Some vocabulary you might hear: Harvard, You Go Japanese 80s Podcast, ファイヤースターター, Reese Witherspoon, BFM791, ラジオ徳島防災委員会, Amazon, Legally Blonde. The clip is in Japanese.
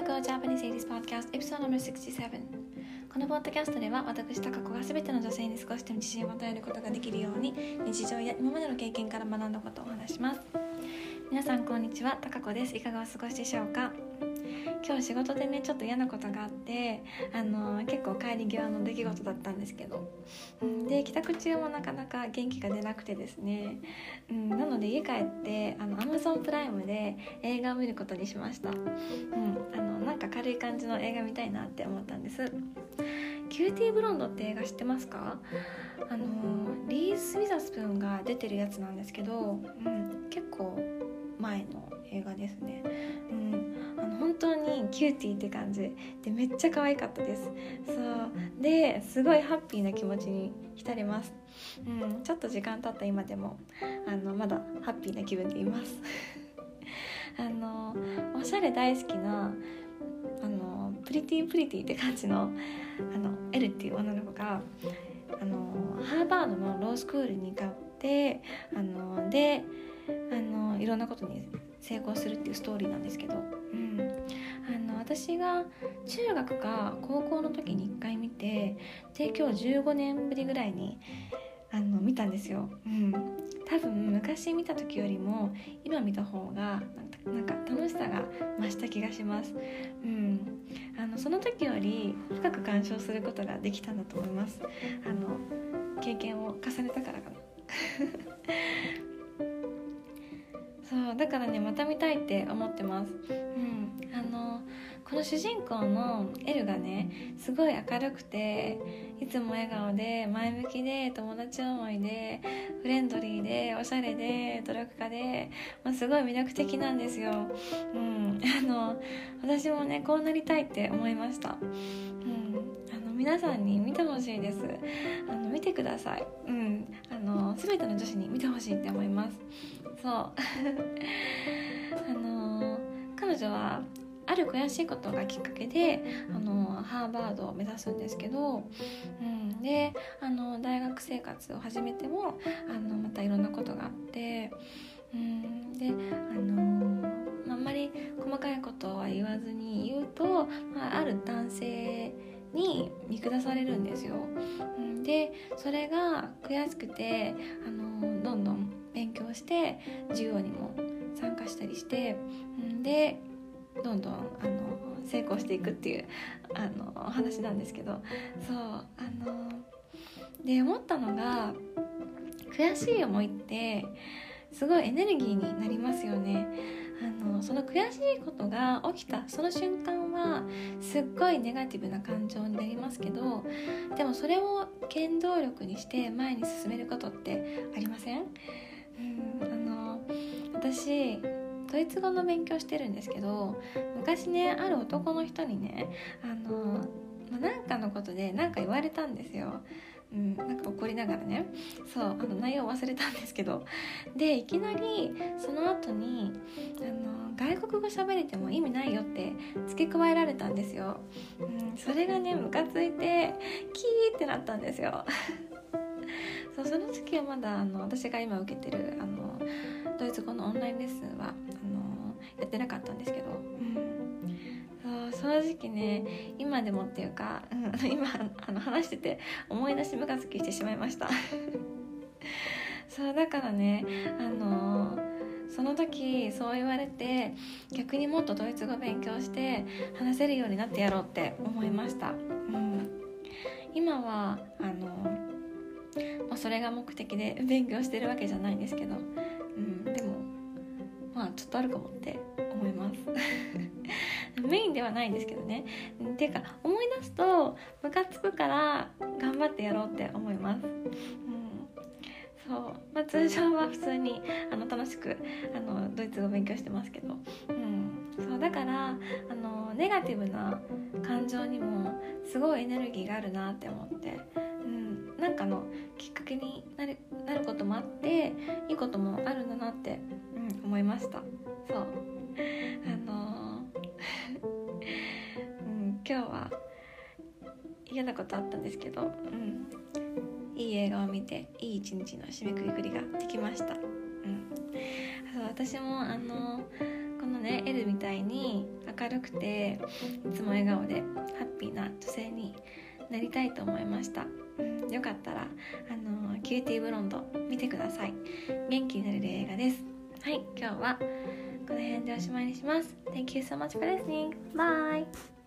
You Go Japanese 80s Podcast Episode No.67 このポッドキャストでは、私たかこが全ての女性に少しでも自信を与えることができるように、日常や今までの経験から学んだことをお話します。皆さんこんにちは、たかこです。いかがお過ごしでしょうか。今日仕事でね、ちょっと嫌なことがあって、結構帰り際の出来事だったんですけど、で帰宅中もなかなか元気が出なくてですね、なので家帰ってAmazon プライムで映画を見ることにしました。なんか軽い感じの映画見たいなって思ったんです。キューティーブロンドって映画知ってますか？リース・ウィザスプーンが出てるやつなんですけど、結構前の映画ですね。本当にキューティーって感じでめっちゃ可愛かったです。そうで、すごいハッピーな気持ちに浸れます。ちょっと時間経った今でもまだハッピーな気分でいます。おしゃれ大好きなプリティプリティって感じのエルっていう女の子がハーバードのロースクールに通っていろんなことに成功するっていうストーリーなんですけど、私が中学か高校の時に一回見て、で今日15年ぶりぐらいに見たんですよ。多分昔見た時よりも今見た方がなんか楽しさが増した気がします。その時より深く鑑賞することができたんだと思います。経験を重ねたからかな。そうだからね、また見たいって思ってます。この主人公のエルがね、すごい明るくていつも笑顔で前向きで友達思いでフレンドリーでおしゃれで努力家で、すごい魅力的なんですよ。私もねこうなりたいって思いました。皆さんに見てほしいです。見てください。全ての女子に見てほしいって思います。そう。彼女はある悔しいことがきっかけでハーバードを目指すんですけど、で大学生活を始めてもまたいろんなことがあって、であんまり細かいことは言わずに言うと、ある男性に見下されるんですよ。でそれが悔しくてどんどん勉強して授業にも参加したりして、でどんどん成功していくっていうお話なんですけど、そうで思ったのが、悔しい思いってすごいエネルギーになりますよね。その悔しいことが起きたその瞬間はすっごいネガティブな感情になりますけど、でもそれを原動力にして前に進めることってありません？私ドイツ語の勉強してるんですけど、昔ねある男の人にねなんかのことでなんか言われたんですよ。なんか怒りながらね、そう内容忘れたんですけど、でいきなりその後に外国語喋れても意味ないよって付け加えられたんですよ。それがねムカついてキーってなったんですよ。そうその時はまだ私が今受けてるドイツ語のオンラインレッスンはやってなかったんですけど、正直ね今でもっていうか、今話してて思い出しムカつきしてしまいました。そうだからねその時そう言われて、逆にもっとドイツ語勉強して話せるようになってやろうって思いました。今はそれが目的で勉強してるわけじゃないんですけど、でもちょっとあるかもって思います。メインではないんですけどね。っていうか思い出すとムカつくから頑張ってやろうって思います。そう通常は普通に楽しくドイツ語勉強してますけど、そうだからネガティブな感情にもすごいエネルギーがあるなって思って、なんかのきっかけになることもあっていいこともあるんだなって、思いました。そう今日は嫌なことあったんですけど、いい映画を見ていい一日の締めくくりができました。そう私もこのね、エルみたいに明るくていつも笑顔でハッピーな女性になりたいと思いました。よかったらキューティーブロンド見てください。元気になれる映画です。はい、今日はこの辺でおしまいにします。 Thank you so much for listening. Bye.